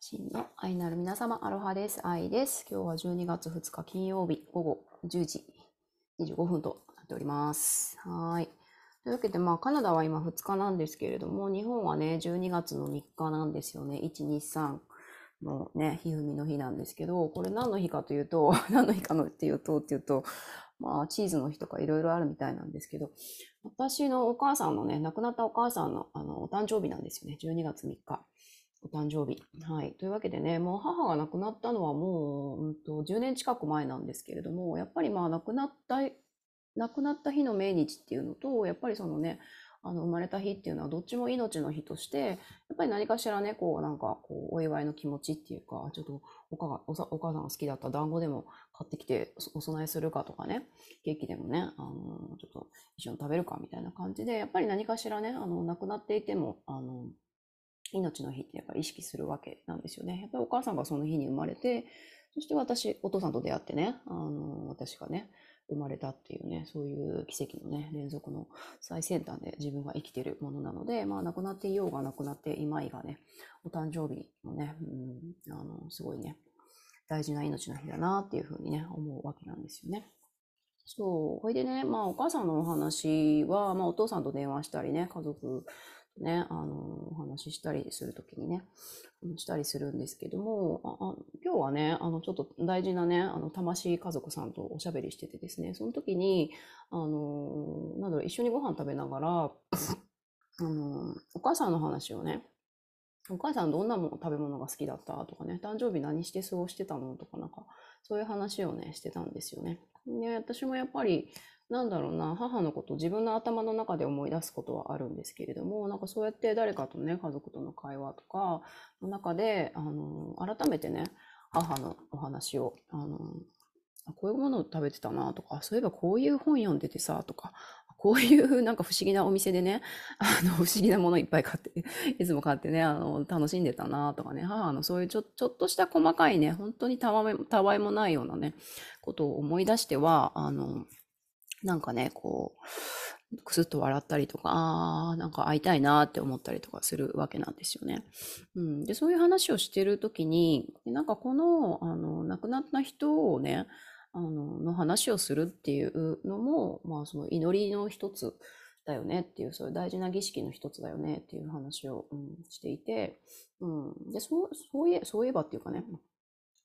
真の愛なる皆様、アロハです。愛です。今日は12月2日金曜日午後10時25分となっております。はい。というわけで、カナダは今2日なんですけれども、日本はね、12月の3日なんですよね。1、2、3のね、ひふみの日なんですけど、これ何の日かというと、何の日かっていうと、チーズの日とかいろいろあるみたいなんですけど、私のお母さんのね、亡くなったお母さんのお誕生日なんですよね。12月3日。お誕生日。はい。というわけでね、もう母が亡くなったのはもう、10年近く前なんですけれども、やっぱり亡くなった日の命日っていうのと、やっぱりそのね、生まれた日っていうのはどっちも命の日として、やっぱり何かしらね、お祝いの気持ちっていうか、ちょっとお母さんが好きだった団子でも買ってきてお供えするかとかね、ケーキでもね、ちょっと一緒に食べるかみたいな感じで、やっぱり何かしらね、亡くなっていても、命の日ってやっぱり意識するわけなんですよね。やっぱりお母さんがその日に生まれて、そして私、お父さんと出会ってね、私がね、生まれたっていうね、そういう奇跡のね、連続の最先端で自分が生きているものなので、亡くなっていようが亡くなっていまいがね、お誕生日のね、すごいね、大事な命の日だなっていうふうにね、思うわけなんですよね。そう、ほいでね、お母さんのお話は、お父さんと電話したりね、家族、ね、お話ししたりするときにね、したりするんですけども、今日はね、ちょっと大事なね、魂家族さんとおしゃべりしててですね、その時に、一緒にご飯食べながら、お母さんの話をね、お母さんどんな食べ物が好きだったとかね、誕生日何して過ごしてたのとか、なんか、そういう話をね、してたんですよね。で、私もやっぱり、母のことを自分の頭の中で思い出すことはあるんですけれども、そうやって誰かとね、家族との会話とかの中で、改めてね、母のお話を、こういうものを食べてたなとか、そういえばこういう本読んでてさとか、こういうなんか不思議なお店でね、不思議なものいっぱい買って、いつも買ってね、楽しんでたなとかね、母のそういうちょっとした細かいね、本当にたわいもないようなね、ことを思い出しては、なんかね、くすっと笑ったりとか、なんか会いたいなって思ったりとかするわけなんですよね。うん、で、そういう話をしてるときに、なんか亡くなった人をね、の話をするっていうのも、その祈りの一つだよねっていう、そういう大事な儀式の一つだよねっていう話を、していて、で、そういえばっていうかね、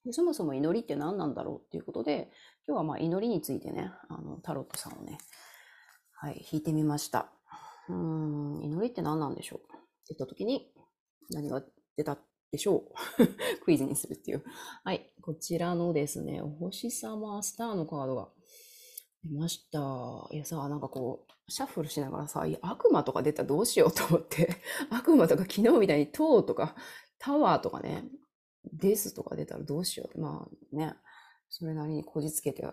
でそもそも祈りって何なんだろうっていうことで、今日は祈りについてね、タロットさんをね、はい、引いてみました。祈りって何なんでしょうって言った時に、何が出たでしょうクイズにするっていう。はい、こちらのですね、お星様スターのカードが出ました。いやさ、なんかシャッフルしながらさ、悪魔とか出たらどうしようと思って、悪魔とか昨日みたいに塔とかタワーとかね、ですとか出たらどうしよう。それなりにこじつけて、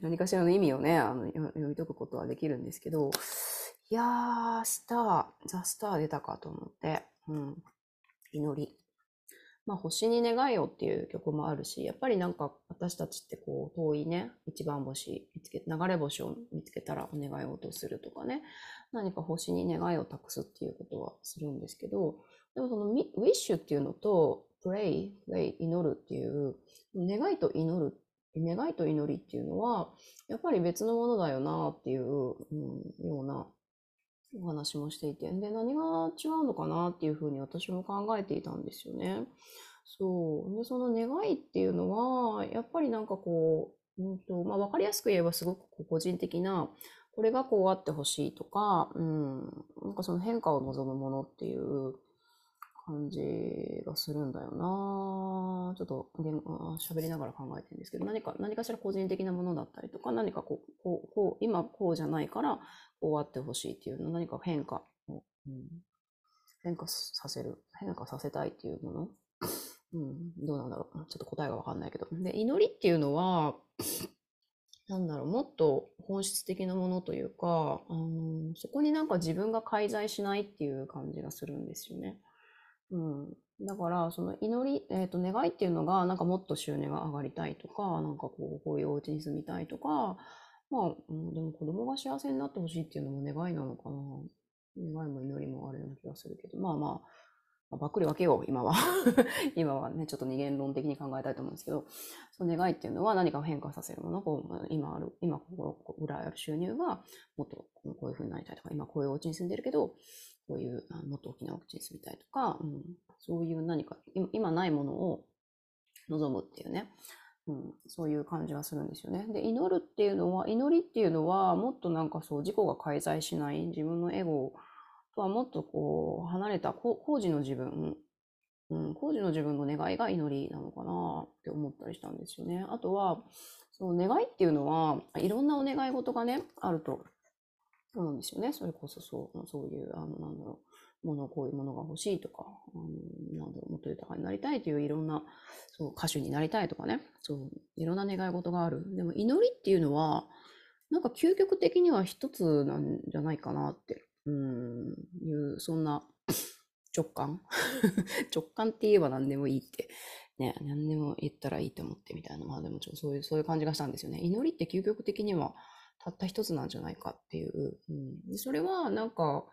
何かしらの意味をね、読み解くことはできるんですけど、いやー、ザ・スター出たかと思って、祈り。星に願いをっていう曲もあるし、やっぱりなんか私たちって遠いね、一番星流れ星を見つけたらお願いをとするとかね、何か星に願いを託すっていうことはするんですけど、でもそのウィッシュっていうのと、プレイ、祈るっていう、願いと祈りっていうのは、やっぱり別のものだよなっていう、ようなお話もしていて、で、何が違うのかなっていうふうに私も考えていたんですよね。そう。で、その願いっていうのは、やっぱりなんかわかりやすく言えばすごく個人的な、これがあってほしいとか、なんかその変化を望むものっていう、感じがするんだよな。ちょっと喋りながら考えてるんですけど、何かしら個人的なものだったりとか、何か今こうじゃないからこうあってほしいっていうの、何か変化を、変化させたいっていうもの、どうなんだろう、ちょっと答えが分かんないけど、で祈りっていうのはもっと本質的なものというか、そこになんか自分が介在しないっていう感じがするんですよね。だから、その祈り、願いっていうのが、なんかもっと収入が上がりたいとか、なんかこういうお家に住みたいとか、でも子供が幸せになってほしいっていうのも願いなのかな。願いも祈りもあるような気がするけど、ばっくり分けよう、今は。今はね、ちょっと二元論的に考えたいと思うんですけど、その願いっていうのは何かを変化させるもの、こう今ここぐらいある収入が、もっとこういう風になりたいとか、今こういうお家に住んでるけど、こういうもっと大きなお家に住みたいとか、うん、そういう何か、今ないものを望むっていうね、うん、そういう感じがするんですよね。で、祈りっていうのは、もっとなんかそう、自己が介在しない、自分のエゴとはもっとこう、離れた、工事の自分の願いが祈りなのかなって思ったりしたんですよね。あとは、その願いっていうのは、いろんなお願い事がね、あると思うんですよね。それこそそういう、こういうものが欲しいとか、もっと豊かになりたいといういろんな、そう、歌手になりたいとかね、そう、いろんな願い事がある。でも祈りっていうのは、なんか究極的には一つなんじゃないかなって、いう、そんな直感直感って言えば何でもいいって、ね、何でも言ったらいいと思ってみたいな、まあでもそういう感じがしたんですよね。祈りって究極的にはたった一つなんじゃないかっていう。うん、それはなんか、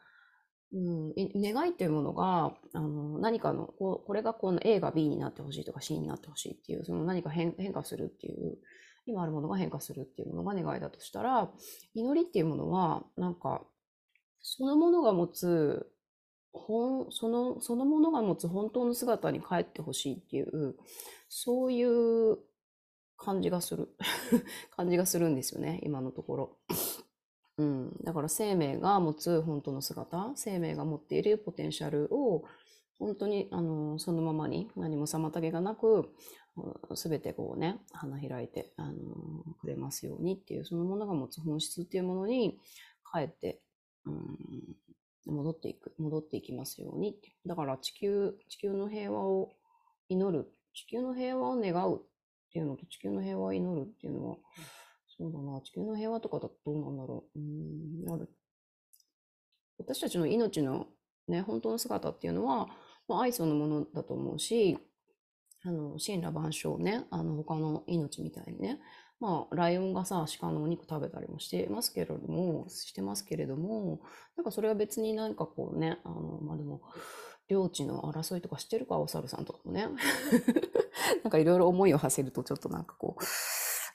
うん、願いというものが何かのこれがこの A が B になってほしいとか C になってほしいっていうその何か変化するっていう今あるものが変化するっていうものが願いだとしたら祈りっていうものはなんかそのものが持つそのものが持つ本当の姿に帰ってほしいっていうそういう感じがする感じがするんですよね今のところ。うん、だから生命が持つ本当の姿、生命が持っているポテンシャルを本当にそのままに何も妨げがなく全てこうね花開いてくれますようにっていうそのものが持つ本質っていうものに帰って、戻っていきますようにってだから地球の平和を祈る地球の平和を願うっていうのと地球の平和を祈るっていうのはそうだな、地球の平和とかだとどうなんだろう。私たちの命の、ね、本当の姿っていうのは、まあ、愛そのものだと思うし、森羅万象ね、他の命みたいにね、まあ、ライオンがさ、鹿のお肉食べたりもしてますけれども、なんかそれは別になんかこうね、まあでも、領地の争いとかしてるか、お猿さんとかもね、なんかいろいろ思いを馳せるとちょっとなんかこう、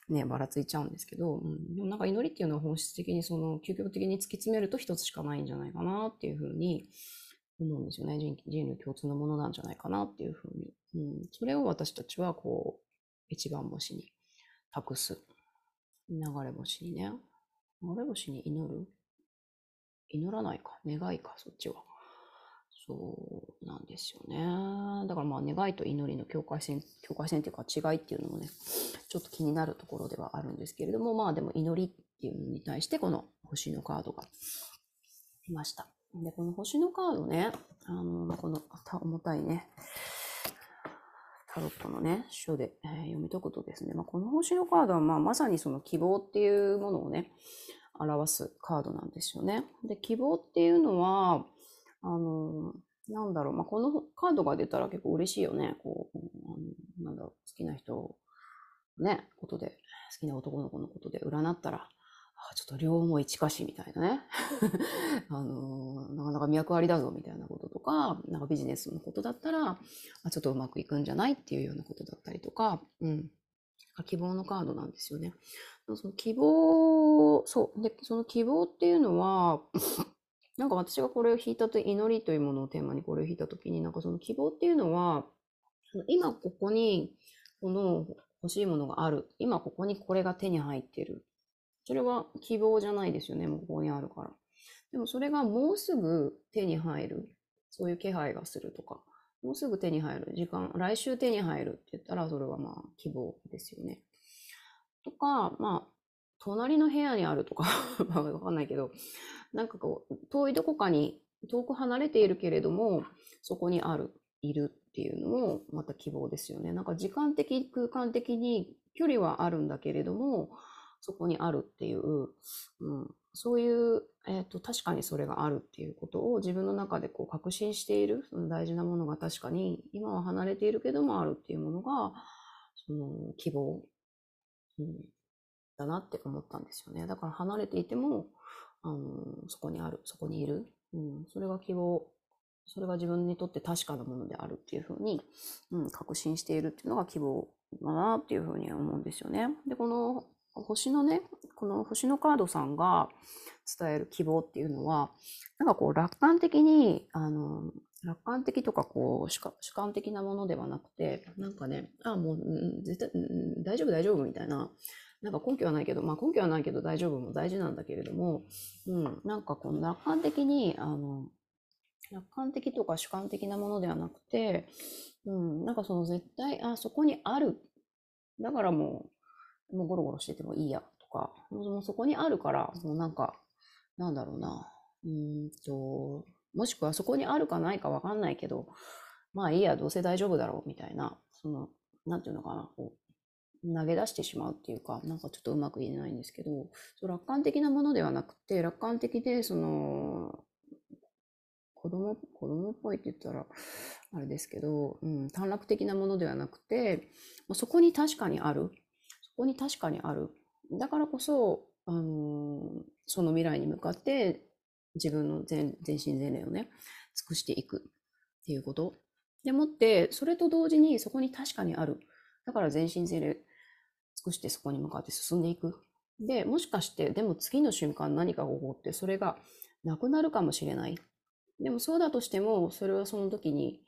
ね、ばらついちゃうんですけど、うん、でもなんか祈りっていうのは本質的にその究極的に突き詰めると一つしかないんじゃないかなっていうふうに思うんですよね。人類共通のものなんじゃないかなっていうふうに、うん、それを私たちはこう一番星に託す流れ星に祈らないか願いかそっちはそうなんですよね。だからまあ願いと祈りの境界線っていうか違いっていうのもね、ちょっと気になるところではあるんですけれども、まあでも祈りっていうのに対してこの星のカードが出ました。で、この星のカードね、この重たいね、タロットのね、書で、読み解くとですね、まあ、この星のカードはまさにその希望っていうものをね、表すカードなんですよね。で、希望っていうのは、なんだろう、まあ、このカードが出たら結構嬉しいよね。こう、なんだろう、好きな人をね、ことで、好きな男の子のことで占ったら、あ、ちょっと両思い近しみたいなね。なかなか脈ありだぞみたいなこととか、なんかビジネスのことだったら、ちょっとうまくいくんじゃないっていうようなことだったりとか、うん。希望のカードなんですよね。その希望、そう。で、その希望っていうのは、なんか私がこれを引いたと祈りというものをテーマにこれを引いたときになんかその希望っていうのは今ここにこの欲しいものがある今ここにこれが手に入ってるそれは希望じゃないですよねもうここにあるからでもそれがもうすぐ手に入るそういう気配がするとかもうすぐ手に入る時間来週手に入るって言ったらそれはまあ希望ですよねとかまあ隣の部屋にあるとか、まあわかんないけど、なんかこう、遠いどこかに、遠く離れているけれども、そこにある、いるっていうのも、また希望ですよね。なんか時間的、空間的に距離はあるんだけれども、そこにあるっていう、うん、そういう、確かにそれがあるっていうことを自分の中でこう確信している、その大事なものが確かに、今は離れているけどもあるっていうものが、その希望。うんだなって思ったんですよね。だから離れていても、そこにある、そこにいる、うん、それが希望それが自分にとって確かなものであるっていうふうに、確信しているっていうのが希望だなっていうふうに思うんですよね。で、この星のね、この星のカードさんが伝える希望っていうのは、なんかこう楽観的に、楽観的とかこう主観的なものではなくて、なんかね、あ、もう絶対大丈夫大丈夫みたいな、なんか根拠はないけど、まあ根拠はないけど大丈夫も大事なんだけれども、なんかこう楽観的に、楽観的とか主観的なものではなくて、なんかその絶対、あ、そこにある。だからもうゴロゴロしててもいいやとか、もうそこにあるから、もうなんか、なんだろうな。もしくはそこにあるかないかわかんないけど、まあいいや、どうせ大丈夫だろうみたいな、その、なんていうのかな、こう、投げ出してしまうっていうか、なんかちょっとうまく言えないんですけど、楽観的なものではなくて、楽観的で、その、子供っぽいって言ったらあれですけど、短絡的なものではなくて、そこに確かにある、そこに確かにある、だからこそ、その未来に向かって自分の 全身全霊をね、尽くしていくっていうことでもって、それと同時にそこに確かにある、だから全身全霊尽くしてそこに向かって進んでいく。で、もしかしてでも次の瞬間何かが起こって、それがなくなるかもしれない。でもそうだとしても、それはその時に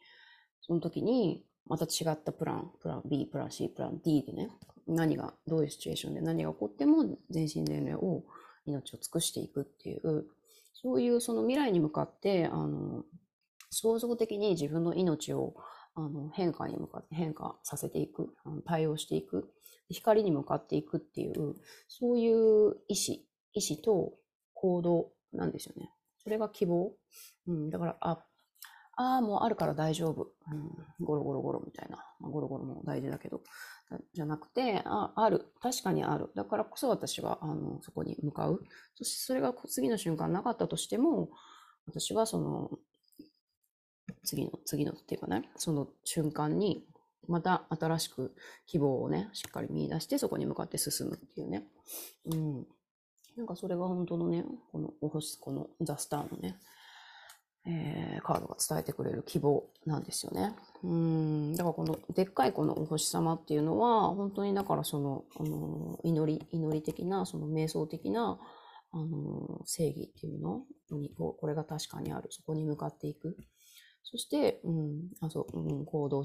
また違ったプラン B、プラン C、プラン D でね、どういうシチュエーションで何が起こっても全身全霊を、命を尽くしていくっていう、そういうその未来に向かって、創造的に自分の命を変化させていく、対応していく、光に向かっていくっていう、そういう意志と行動なんですよね。それが希望。だから、もうあるから大丈夫。ゴロゴロゴロみたいな。ゴロゴロも大事だけど。じゃなくて、ある。確かにある。だからこそ私は、そこに向かう。そしてそれが次の瞬間なかったとしても、私はその、次のっていうかね、その瞬間に、また新しく希望をね、しっかり見出して、そこに向かって進むっていうね。なんかそれが本当のね、このお星、このザ・スターのね、カードが伝えてくれる希望なんですよね。だからこのでっかいこのお星様っていうのは、本当にだからその、祈り的な、その瞑想的な、正義っていうのに、これが確かにある。そこに向かっていく。そして、行動と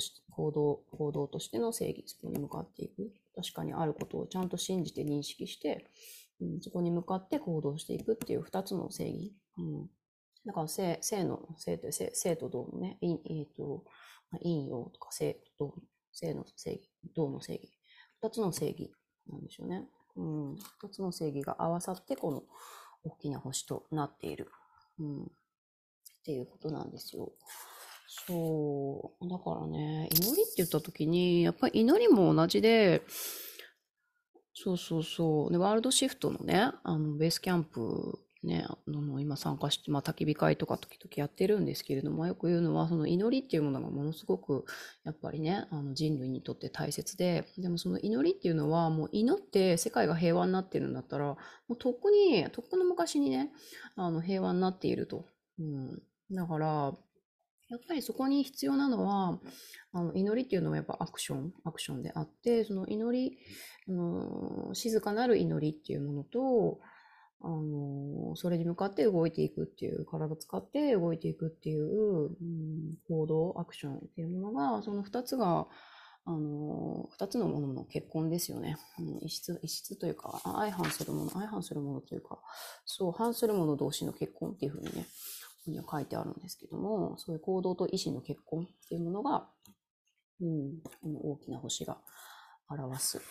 しての正義、そこに向かっていく。確かにあることをちゃんと信じて認識して、そこに向かって行動していくっていう2つの正義。だから生と動のね、陰陽とか生の正義、動の正義。2つの正義なんでしょうね。2つの正義が合わさって、この大きな星となっている。っていうことなんですよ。そう。だからね、祈りって言った時に、やっぱり祈りも同じで、そう。で、ワールドシフトのね、ベースキャンプね、今参加して、焚き火会とか時々やってるんですけれども、よく言うのは、その祈りっていうものがものすごく、やっぱりね、人類にとって大切で、でもその祈りっていうのは、もう祈って世界が平和になってるんだったら、もうとっくの昔にね、平和になっていると。だから、やっぱりそこに必要なのは、祈りっていうのはやっぱアクションであって、その祈り、静かなる祈りっていうものと、それに向かって動いていくっていう、体使って動いていくっていう、行動、アクションっていうものが、その2つのものの結婚ですよね。異質というか、相反するものというか、そう、反するもの同士の結婚っていうふうにね、には書いてあるんですけども、そういう行動と意志の結婚っていうものが、大きな星が表すこ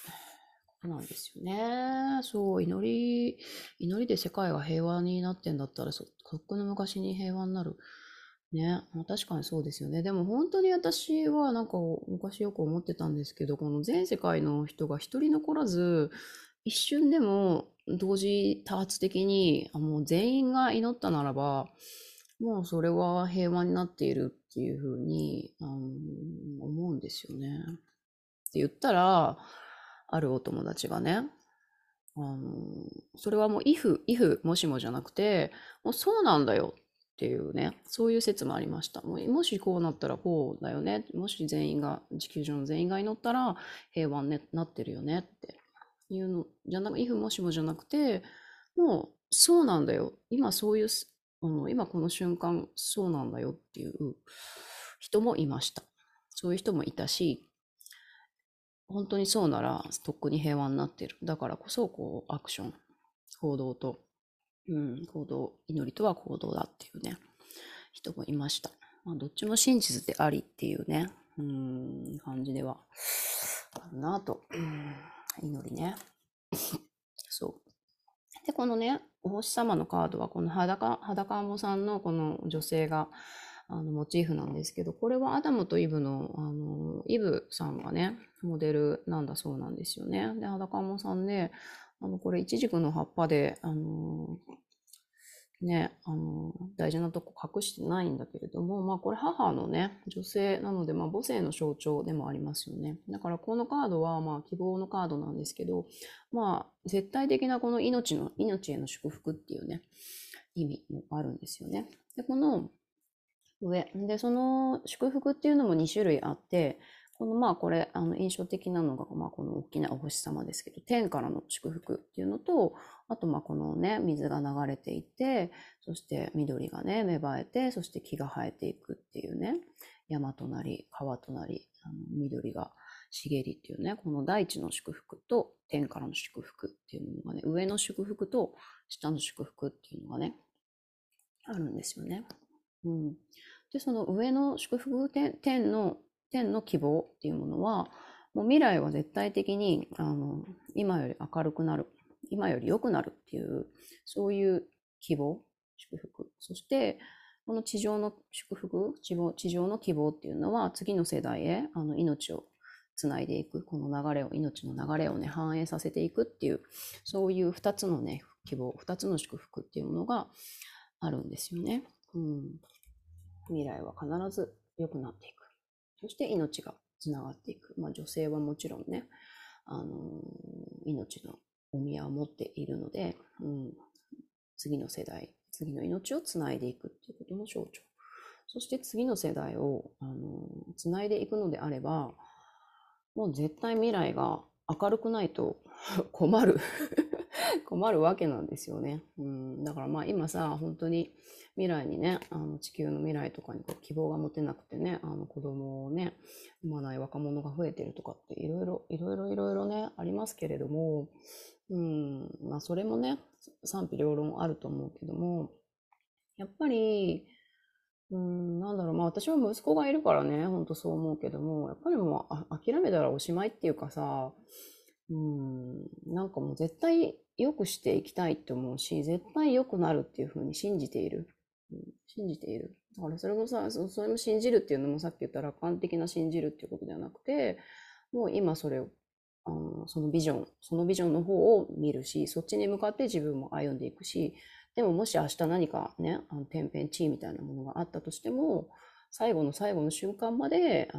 となんですよね。そう、祈りで世界が平和になってんだったら、とっくの昔に平和になる。ね、確かにそうですよね。でも本当に私はなんか昔よく思ってたんですけど、この全世界の人が一人残らず、一瞬でも同時多発的に、もう全員が祈ったならば、もうそれは平和になっているっていうふうに、思うんですよね。って言ったら、あるお友達がね、それはもうもしもじゃなくて、もうそうなんだよっていうね、そういう説もありました。もしこうなったらこうだよね、もし全員が地球上の全員が祈ったら平和に、ね、なってるよねっていうのじゃなく、イフもしもじゃなくて、もうそうなんだよ、今そういう、今この瞬間そうなんだよっていう人もいました。そういう人もいたし、本当にそうならとっくに平和になってる。だからこそこうアクション、行動と、行動、祈りとは行動だっていうね、人もいました。まあ、どっちも真実でありっていうね、感じではあるなと、祈りね。そう。で、このね、お星様のカードはこの裸んぼさんのこの女性がモチーフなんですけど、これはアダムとイブの、イブさんがね、モデルなんだそうなんですよね。で、裸んぼさんで、これイチジクの葉っぱで、大事なとこ隠してないんだけれども、まあこれ母のね、女性なので、まあ母性の象徴でもありますよね。だからこのカードはまあ希望のカードなんですけど、まあ絶対的なこの命への祝福っていうね、意味もあるんですよね。で、この上でその祝福っていうのも2種類あって、このまあこれ印象的なのが、まあ、この大きなお星様ですけど、天からの祝福っていうのと、あとまあこのね、水が流れていて、そして緑がね、芽生えて、そして木が生えていくっていうね、山となり川となり緑が茂りっていうね、この大地の祝福と天からの祝福っていうのがね、上の祝福と下の祝福っていうのがね、あるんですよね。で、その上の祝福、天の希望っていうものは、もう未来は絶対的に今より明るくなる、今より良くなるっていう、そういう希望、祝福。そしてこの地上の祝福、地上の希望っていうのは、次の世代へ命をつないでいく、この流れを、命の流れをね、反映させていくっていう、そういう2つのね、希望、2つの祝福っていうものがあるんですよね。未来は必ず良くなっていく。そして命がつながっていく。まあ、女性はもちろんね、命の重みを持っているので、次の世代、次の命をつないでいくっていうことの象徴。そして次の世代をつないでいくのであれば、もう絶対未来が明るくないと困る。困るわけなんですよね。だからまあ今さ、本当に未来にね、地球の未来とかにこう希望が持てなくてね、子供をね、産まない若者が増えてるとかって、いろいろね、ありますけれども、まあそれもね、賛否両論あると思うけども、やっぱり、なんだろう、まあ私は息子がいるからね、本当そう思うけども、やっぱりもう諦めたらおしまいっていうかさ、なんかもう絶対良くしていきたいって思うし、絶対良くなるっていうふうに信じている、だからそれもさ、それも信じるっていうのも、さっき言った楽観的な信じるっていうことではなくて、もう今それをそのビジョンの方を見るし、そっちに向かって自分も歩んでいくし、でももし明日何かね、天変地異みたいなものがあったとしても、最後の最後の瞬間まで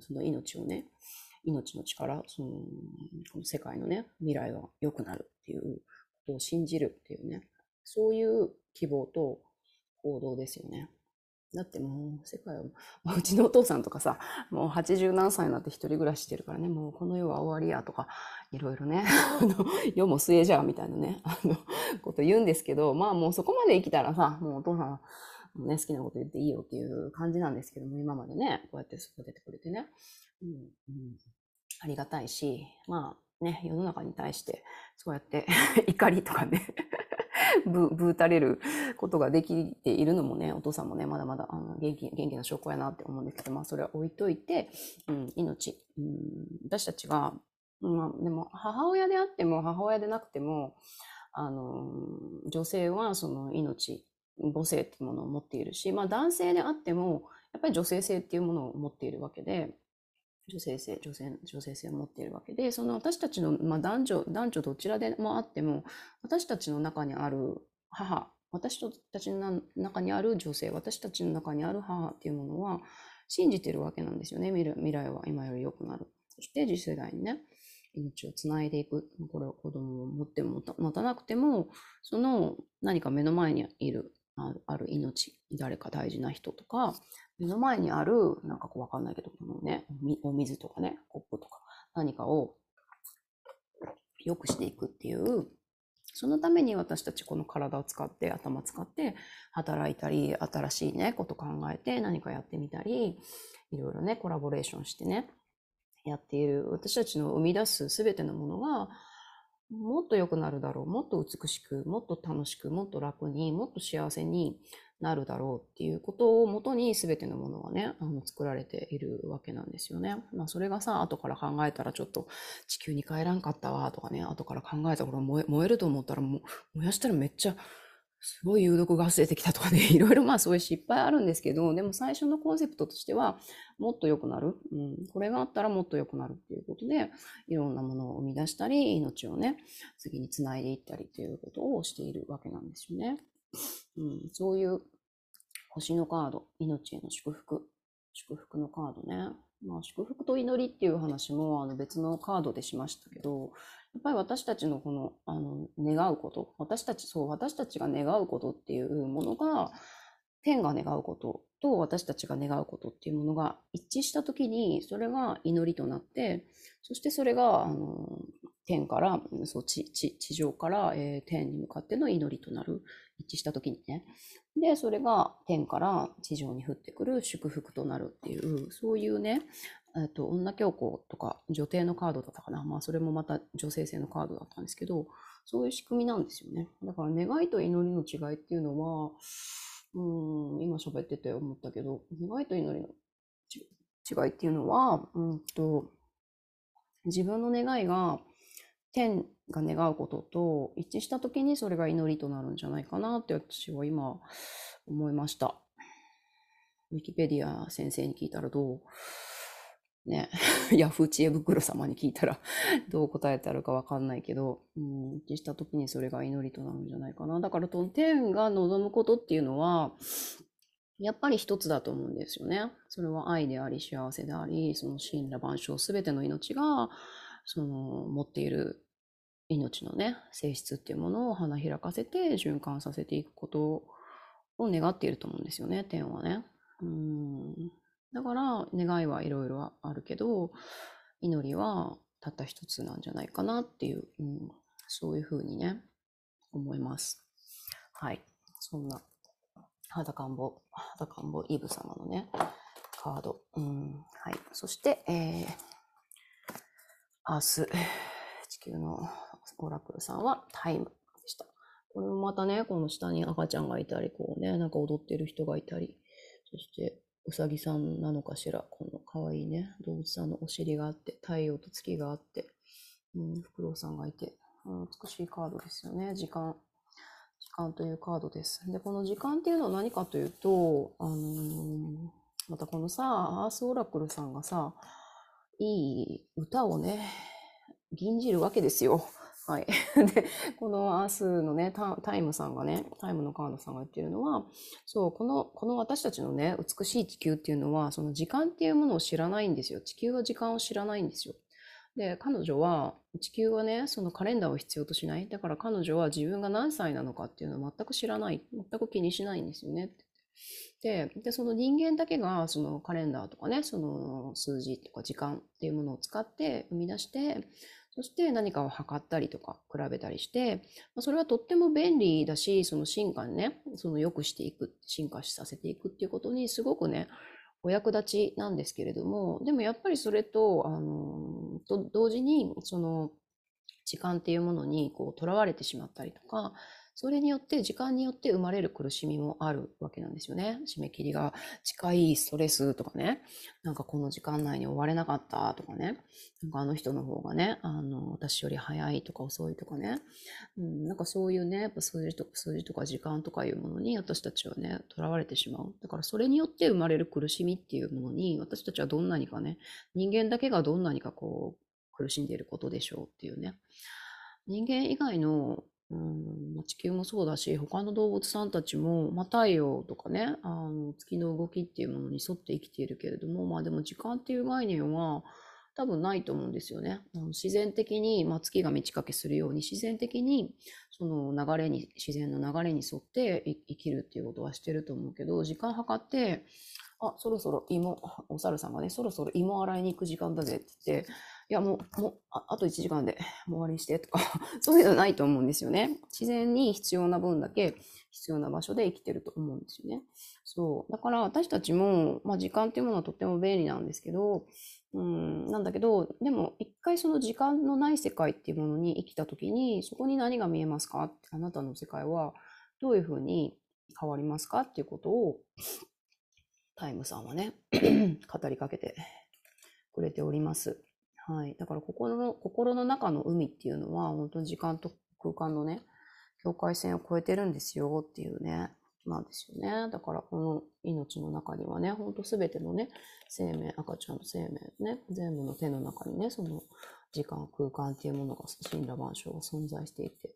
その命をね、命の力、この世界のね、未来は良くなるっていうことを信じるっていうね、そういう希望と行動ですよね。だってもう世界は、うちのお父さんとかさ、もう80何歳になって一人暮らししてるからね、もうこの世は終わりやとか、いろいろね、世も末じゃみたいなね、こと言うんですけど、まあもうそこまで生きたらさ、もうお父さんもね、好きなこと言っていいよっていう感じなんですけども、今までね、こうやって育ててくれてね。ありがたいし、まあね、世の中に対してそうやって怒りとかねぶうたれることができているのもね、お父さんもね、まだまだ元気な証拠やなって思うんですけど、まあそれは置いといて、命、私たちが、でも母親であっても母親でなくても、女性はその命、母性っていうものを持っているし、まあ男性であってもやっぱり女性性っていうものを持っているわけで、女性性を持っているわけで、その私たちの、まあ、男女どちらでもあっても、私たちの中にある母、私たちの中にある女性、私たちの中にある母っていうものは信じているわけなんですよね。未来は今より良くなる。そして次世代にね、命をつないでいく。これを子供を持っても持たなくても、その何か目の前にいるある命、誰か大事な人とか、目の前にある、なんかこうわかんないけど、ね、お水とかね、コップとか、何かを良くしていくっていう、そのために私たちこの体を使って、頭使って、働いたり、新しいね、こと考えて、何かやってみたり、いろいろね、コラボレーションしてね、やっている、私たちの生み出す全てのものが、もっと良くなるだろう、もっと美しく、もっと楽しく、もっと楽に、もっと幸せになるだろうっていうことをもとに全てのものはね、作られているわけなんですよね。まあそれがさ、後から考えたらちょっと地球に帰らんかったわとかね、後から考えたら燃えると思ったら燃やしたらめっちゃすごい有毒ガス出てきたとかね、いろいろまあそういう失敗あるんですけど、でも最初のコンセプトとしてはもっと良くなる、これがあったらもっと良くなるっていうことで、いろんなものを生み出したり、命をね、次につないでいったりということをしているわけなんですよね。そういう星のカード、命への祝福のカードね、まあ、祝福と祈りっていう話も別のカードでしましたけど、やっぱり私たちのこの、願うこと、私たちが願うことっていうものが、天が願うことと私たちが願うことっていうものが一致したときに、それが祈りとなって、そしてそれが天から、地上から、天に向かっての祈りとなる、一致したときにね。で、それが天から地上に降ってくる祝福となるっていう、そういうね、女教皇とか女帝のカードだったかな。まあ、それもまた女性性のカードだったんですけど、そういう仕組みなんですよね。だから願いと祈りの違いっていうのは、今喋ってて思ったけど、願いと祈りの違いっていうのは、自分の願いが天が願うことと一致したときにそれが祈りとなるんじゃないかなって私は今思いました。ウィキペディア先生に聞いたらどうね、ヤフー知恵袋様に聞いたらどう答えてあるかわかんないけど、一致したときにそれが祈りとなるんじゃないかな。だから天が望むことっていうのはやっぱり一つだと思うんですよね。それは愛であり幸せであり、その森羅万象すべての命がその持っている命のね、性質っていうものを花開かせて循環させていくことを願っていると思うんですよね、天はね。だから願いはいろいろあるけど、祈りはたった一つなんじゃないかなっていう、そういうふうにね、思います。はい。そんな裸んぼイブ様のね、カード。はい。そして、明日、地球のオラクルさんはタイムでした。これもまたね、この下に赤ちゃんがいたり、こうね、なんか踊ってる人がいたり、そしてうさぎさんなのかしら、このかわいいね、動物さんのお尻があって、太陽と月があって、フクロウさんがいて、美しいカードですよね、時間というカードです。で、この時間っていうのは何かというと、またこのさ、アースオラクルさんがさ、いい歌をね、吟じるわけですよ。はい。で、このアースのね、タイムさんがね、タイムのカードさんが言ってるのは、そう、この私たちのね、美しい地球っていうのは、その時間っていうものを知らないんですよ。地球は時間を知らないんですよ。で、彼女は、地球はね、そのカレンダーを必要としない。だから彼女は自分が何歳なのかっていうのを全く知らない。全く気にしないんですよね。で、その人間だけがそのカレンダーとかね、その数字とか時間っていうものを使って生み出して、そして何かを測ったりとか比べたりして、それはとっても便利だし、その進化にね、その良くしていく、進化させていくっていうことにすごくね、お役立ちなんですけれども、でもやっぱりそれと、同時にその時間っていうものにこうとらわれてしまったりとか、それによって時間によって生まれる苦しみもあるわけなんですよね。締め切りが近いストレスとかね、なんかこの時間内に終われなかったとかね、なんかあの人の方がね、私より早いとか遅いとかね、なんかそういうね、やっぱ数字とか時間とかいうものに私たちはね、とらわれてしまう。だからそれによって生まれる苦しみっていうものに、私たちはどんなにかね、人間だけがどんなにかこう苦しんでいることでしょうっていうね、人間以外の地球もそうだし、他の動物さんたちも、太陽とかね、月の動きっていうものに沿って生きているけれども、でも時間っていう概念は多分ないと思うんですよね。自然的に、月が満ち欠けするように自然的にその流れに、自然の流れに沿って生きるっていうことはしてると思うけど、時間計って、あ、そろそろお猿さんがね、そろそろ芋洗いに行く時間だぜって言って、いやもう あと1時間でもう終わりにしてとかそういうのはないと思うんですよね。自然に必要な分だけ必要な場所で生きてると思うんですよね。そうだから私たちも、時間っていうものはとっても便利なんですけど、なんだけど、でも一回その時間のない世界っていうものに生きた時に、そこに何が見えますか、あなたの世界はどういうふうに変わりますかっていうことをタイムさんはね語りかけてくれております。だから心の中の海っていうのは本当に時間と空間のね境界線を越えてるんですよっていうね、なんですよね。だからこの命の中にはね、本当すべてのね生命、赤ちゃんの生命ね、全部の手の中にね、その時間空間っていうものが、森羅万象が存在していて、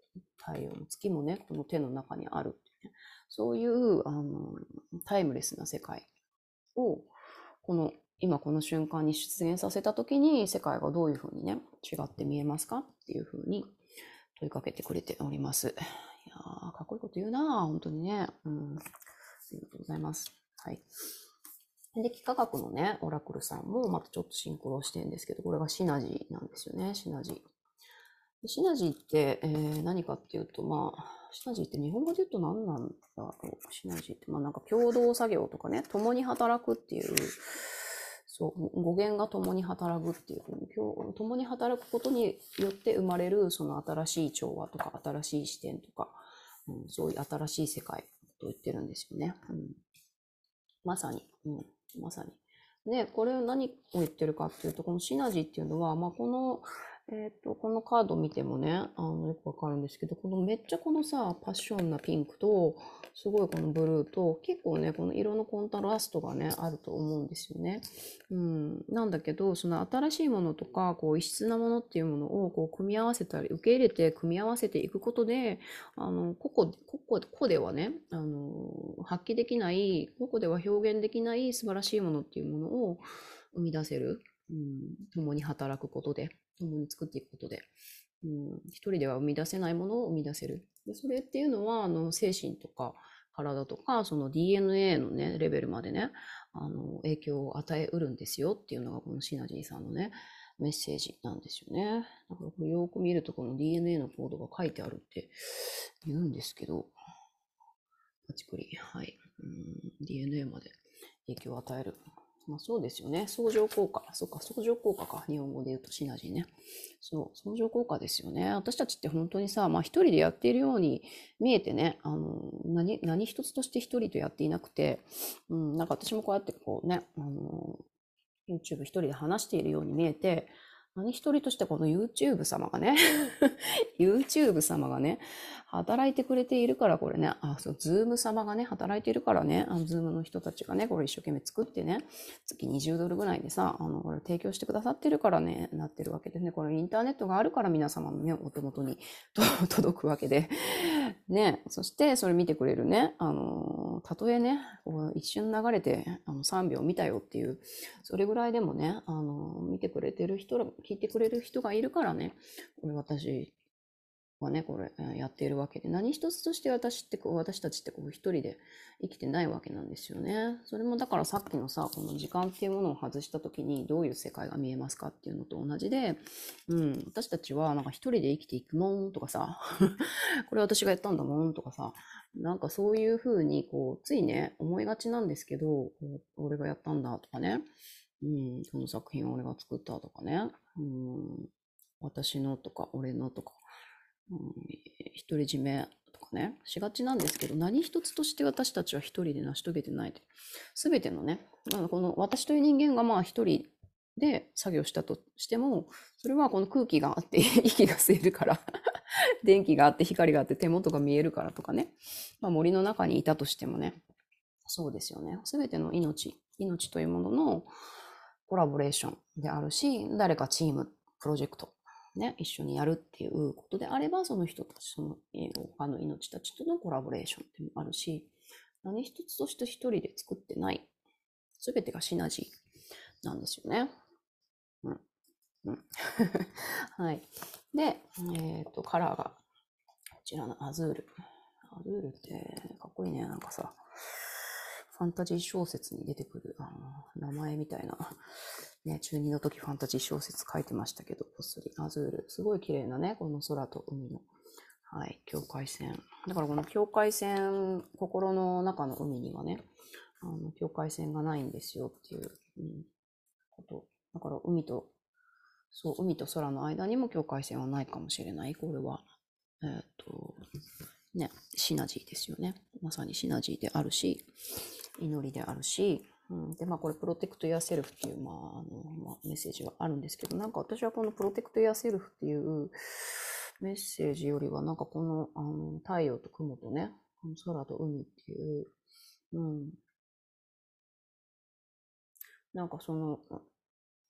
太陽も月もねこの手の中にあるって、ね、そういうタイムレスな世界をこの今この瞬間に出現させた時に、世界がどういうふうにね違って見えますかっていうふうに問いかけてくれております。いやー、かっこいいこと言うなぁ、本当にね。ありがとうございます。はい。で、幾何学のね、オラクルさんもまたちょっとシンクロしてるんですけど、これがシナジーなんですよね、シナジー。シナジーって、何かっていうと、シナジーって日本語で言うと何なんだろう。シナジーって、なんか共同作業とかね、共に働くっていう、語源が共に働くっていう、共に働くことによって生まれるその新しい調和とか新しい視点とか、そういう新しい世界と言ってるんですよね。まさに、まさに。で、これを何を言ってるかっていうと、このシナジーっていうのは、このカード見てもね、よくわかるんですけど、このめっちゃこのさ、パッションなピンクと、すごいこのブルーと、結構ね、この色のコントラストがね、あると思うんですよね。なんだけど、その新しいものとか、異質なものっていうものを、組み合わせたり、受け入れて組み合わせていくことで、個々ではね、発揮できない、個々では表現できない素晴らしいものっていうものを生み出せる。共に働くことで、共に作っていくことで、一人では生み出せないものを生み出せる。で、それっていうのは精神とか体とか、その DNA のねレベルまでね影響を与えうるんですよっていうのがこのシナジーさんのねメッセージなんですよね。だからこれよく見るとこの DNA のコードが書いてあるって言うんですけど、パチクリ、はい、DNA まで影響を与える。そうですよね。相乗効果。そうか、相乗効果か。日本語で言うとシナジーね。そう、相乗効果ですよね。私たちって本当にさ、一人でやっているように見えてね、何一つとして一人とやっていなくて、なんか私もこうやってYouTube 一人で話しているように見えて、何一人としてこの YouTube 様がねYouTube 様がね働いてくれているから、これね、あ、そう、Zoom 様がね働いているからね、Zoom の人たちがねこれ一生懸命作ってね、月$20ぐらいでさ、これ提供してくださってるからね、なってるわけですね。これインターネットがあるから皆様のねお手元に届くわけでね。そしてそれ見てくれるね、たとえね一瞬流れて3秒見たよっていう、それぐらいでもね見てくれてる人ら、聞いてくれる人がいるからね、これ私はねこれやっているわけで、何一つとして私たちって一人で生きてないわけなんですよね。それもだからさっきのさ、この時間っていうものを外した時にどういう世界が見えますかっていうのと同じで、私たちはなんか一人で生きていくもんとかさこれ私がやったんだもんとかさ、なんかそういうふうについね思いがちなんですけど、俺がやったんだとかね、この作品を俺が作ったとかね、私のとか俺のとか、独り占めとかねしがちなんですけど、何一つとして私たちは一人で成し遂げてないで、全てのね、この私という人間が一人で作業したとしても、それはこの空気があって息が吸えるから電気があって光があって手元が見えるからとかね、森の中にいたとしてもね、そうですよね、全ての命というもののコラボレーションであるし、誰かチーム、プロジェクト、ね、一緒にやるっていうことであれば、その人たち、その他の命たちとのコラボレーションってもあるし、何一つとして一人で作ってない、すべてがシナジーなんですよね。はい。で、カラーが、こちらのアズール。アズールって、かっこいいね。なんかさ、ファンタジー小説に出てくる、名前みたいな。ね、中2の時ファンタジー小説書いてましたけど、こっそり。アズール。すごい綺麗なね、この空と海の。はい、境界線。だからこの境界線、心の中の海にはね、境界線がないんですよっていう、こと。だから海と空の間にも境界線はないかもしれない。これは、ね、シナジーですよね。まさにシナジーであるし、祈りであるし、で、まあこれ、プロテクト・ヤー・セルフっていう、メッセージはあるんですけど、なんか私はこのプロテクト・ヤー・セルフっていうメッセージよりは、なんかこの、太陽と雲とね、空と海っていう、なんかその、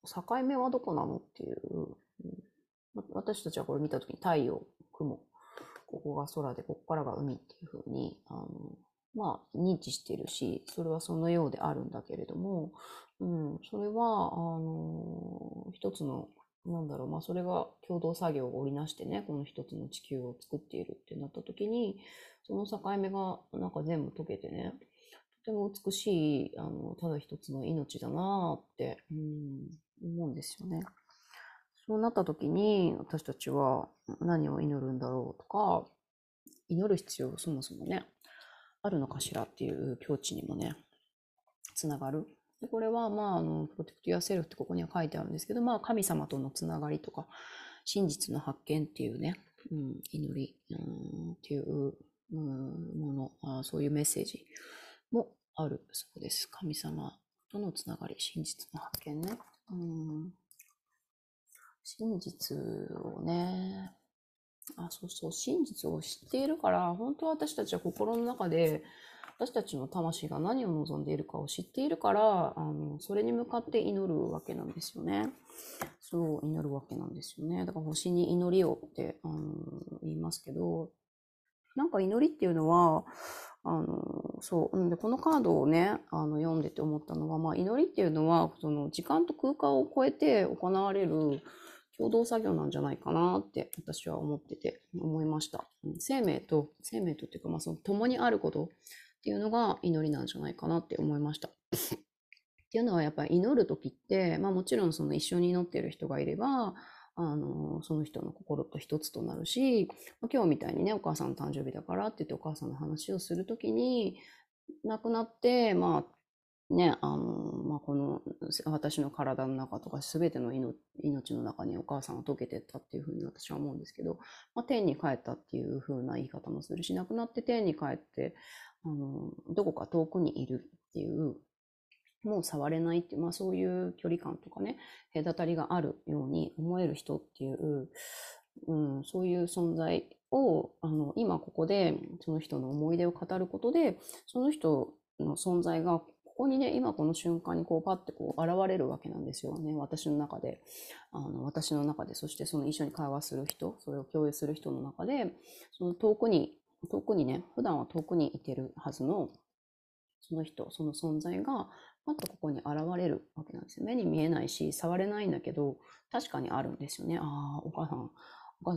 境目はどこなのっていう、私たちはこれ見たときに太陽、雲、ここが空でここからが海っていうふうに認知してるし、それはそのようであるんだけれども、それは一つのそれが共同作業を織りなしてね、この一つの地球を作っているってなったときに、その境目がなんか全部溶けてね、とても美しいただ一つの命だなって、思うんですよね。そうなった時に私たちは何を祈るんだろうとか、祈る必要そもそもねあるのかしらっていう境地にもねつながる。でこれはプロテクト・ヤー・セルフってここには書いてあるんですけど、神様とのつながりとか真実の発見っていうね、祈りっていう、もの、そういうメッセージもあるそうです。神様とのつながり、真実の発見ね。真実をね、真実を知っているから、本当は私たちは心の中で、私たちの魂が何を望んでいるかを知っているから、それに向かって祈るわけなんですよね。そう、祈るわけなんですよね。だから星に祈りをって、言いますけど、なんか祈りっていうのは、このカードをね、読んでて思ったのは、祈りっていうのは、その時間と空間を超えて行われる共同作業なんじゃないかなって、私は思いました。生命とっていうか、その共にあることっていうのが祈りなんじゃないかなって思いました。っていうのは、やっぱり祈るときって、もちろんその一緒に祈ってる人がいれば、その人の心と一つとなるし、今日みたいにね、お母さんの誕生日だからって言ってお母さんの話をするときに亡くなって、この私の体の中とか全ての命の中にお母さんは溶けてったっていうふうに私は思うんですけど、天に帰ったっていうふうな言い方もするし、亡くなって天に帰ってどこか遠くにいるっていう。もう触れないっていう、そういう距離感とかね、隔たりがあるように思える人っていう、そういう存在を、今ここでその人の思い出を語ることで、その人の存在がここにね、今この瞬間にパッて現れるわけなんですよね。私の中で、そしてその一緒に会話する人、それを共有する人の中で、その遠くにね、普段は遠くにいてるはずの、その人、その存在が、またここに現れるわけなんですよ。目に見えないし、触れないんだけど、確かにあるんですよね。お母さ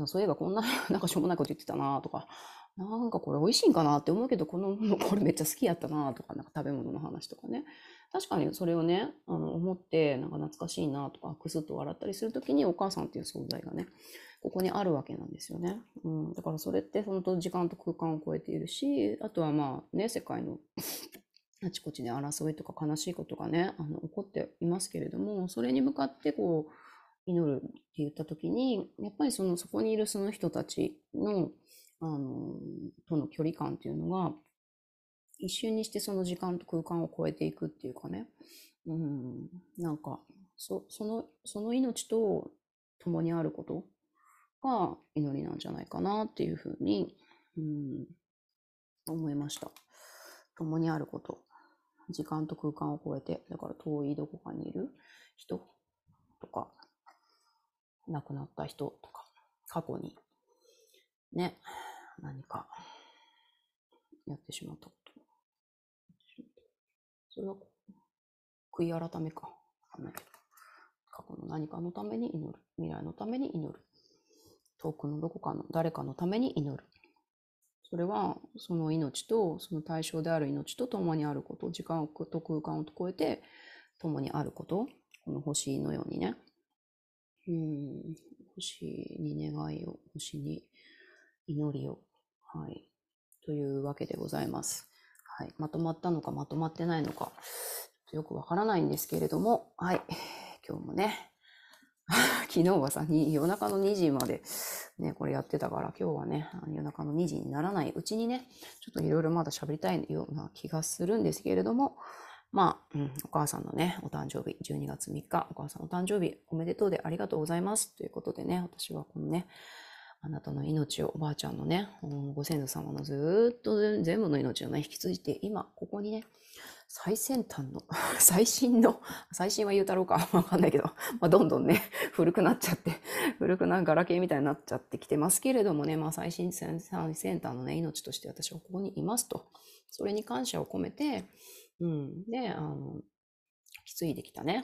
ん、そういえばこんな、なんかしょうもないこと言ってたなとか、なんかこれ美味しいんかなって思うけど、これめっちゃ好きやったなとか、なんか食べ物の話とかね。確かにそれをね、思って、なんか懐かしいなとか、くすっと笑ったりするときに、お母さんっていう存在がね、ここにあるわけなんですよね。だからそれって、本当時間と空間を超えているし、あとは世界の、あちこちで争いとか悲しいことがね、起こっていますけれども、それに向かって祈るって言った時に、やっぱりそこにいるその人たちの、との距離感っていうのが、一瞬にしてその時間と空間を超えていくっていうかね、なんか、その命と共にあることが祈りなんじゃないかなっていうふうに、思いました。共にあること。時間と空間を超えて、だから遠いどこかにいる人とか、亡くなった人とか、過去にね、何かやってしまったこと。それは悔い改めか。過去の何かのために祈る。未来のために祈る。遠くのどこかの誰かのために祈る。それはその命とその対象である命と共にあること、時間と空間を超えて共にあること、この星のようにね、星に願いを、星に祈りを、はい、というわけでございます、はい、まとまったのかまとまってないのかよくわからないんですけれども、はい、今日もね昨日はさ、夜中の2時まで、ね、これやってたから、今日はね、夜中の2時にならないうちにね、ちょっといろいろまだ喋りたいような気がするんですけれども、まあ、お母さんのね、お誕生日、12月3日、お母さんお誕生日おめでとうでありがとうございます。ということでね、私はこのね、あなたの命を、おばあちゃんのね、ご先祖様のずっと全部の命をね、引き継いで、今、ここにね、最先端の、最新は言うたろうか、わかんないけど、まあ、どんどんね、古くなっちゃって、古くなガラケーみたいになっちゃってきてますけれどもね、まあ、最先端のね、命として私はここにいますと、それに感謝を込めて、で、引き継いできたね、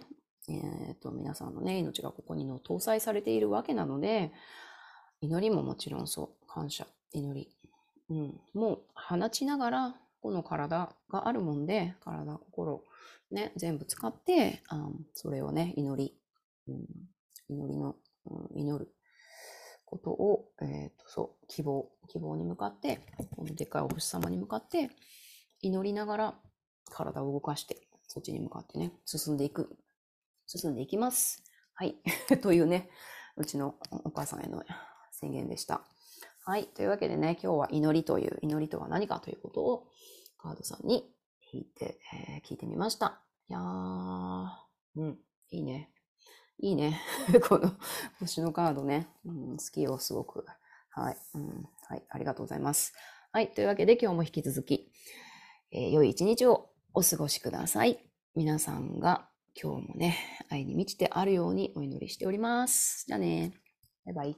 皆さんのね、命がここにの搭載されているわけなので、祈りももちろんそう、感謝、祈り、もう放ちながら、この体があるもんで、体、心、ね、全部使って、それをね、祈り、祈ることを、そう、希望に向かって、このでかいお星様に向かって、祈りながら体を動かして、そっちに向かってね、進んでいきます。はい。というね、うちのお母さんへの宣言でした。はい。というわけでね、今日は祈りとは何かということをカードさんに聞いてみました。いやー、いいね。いいね。この星のカードね、好きよ、すごく。はい、はい。ありがとうございます。はい。というわけで今日も引き続き、良い一日をお過ごしください。皆さんが今日もね、愛に満ちてあるようにお祈りしております。じゃあね。バイバイ。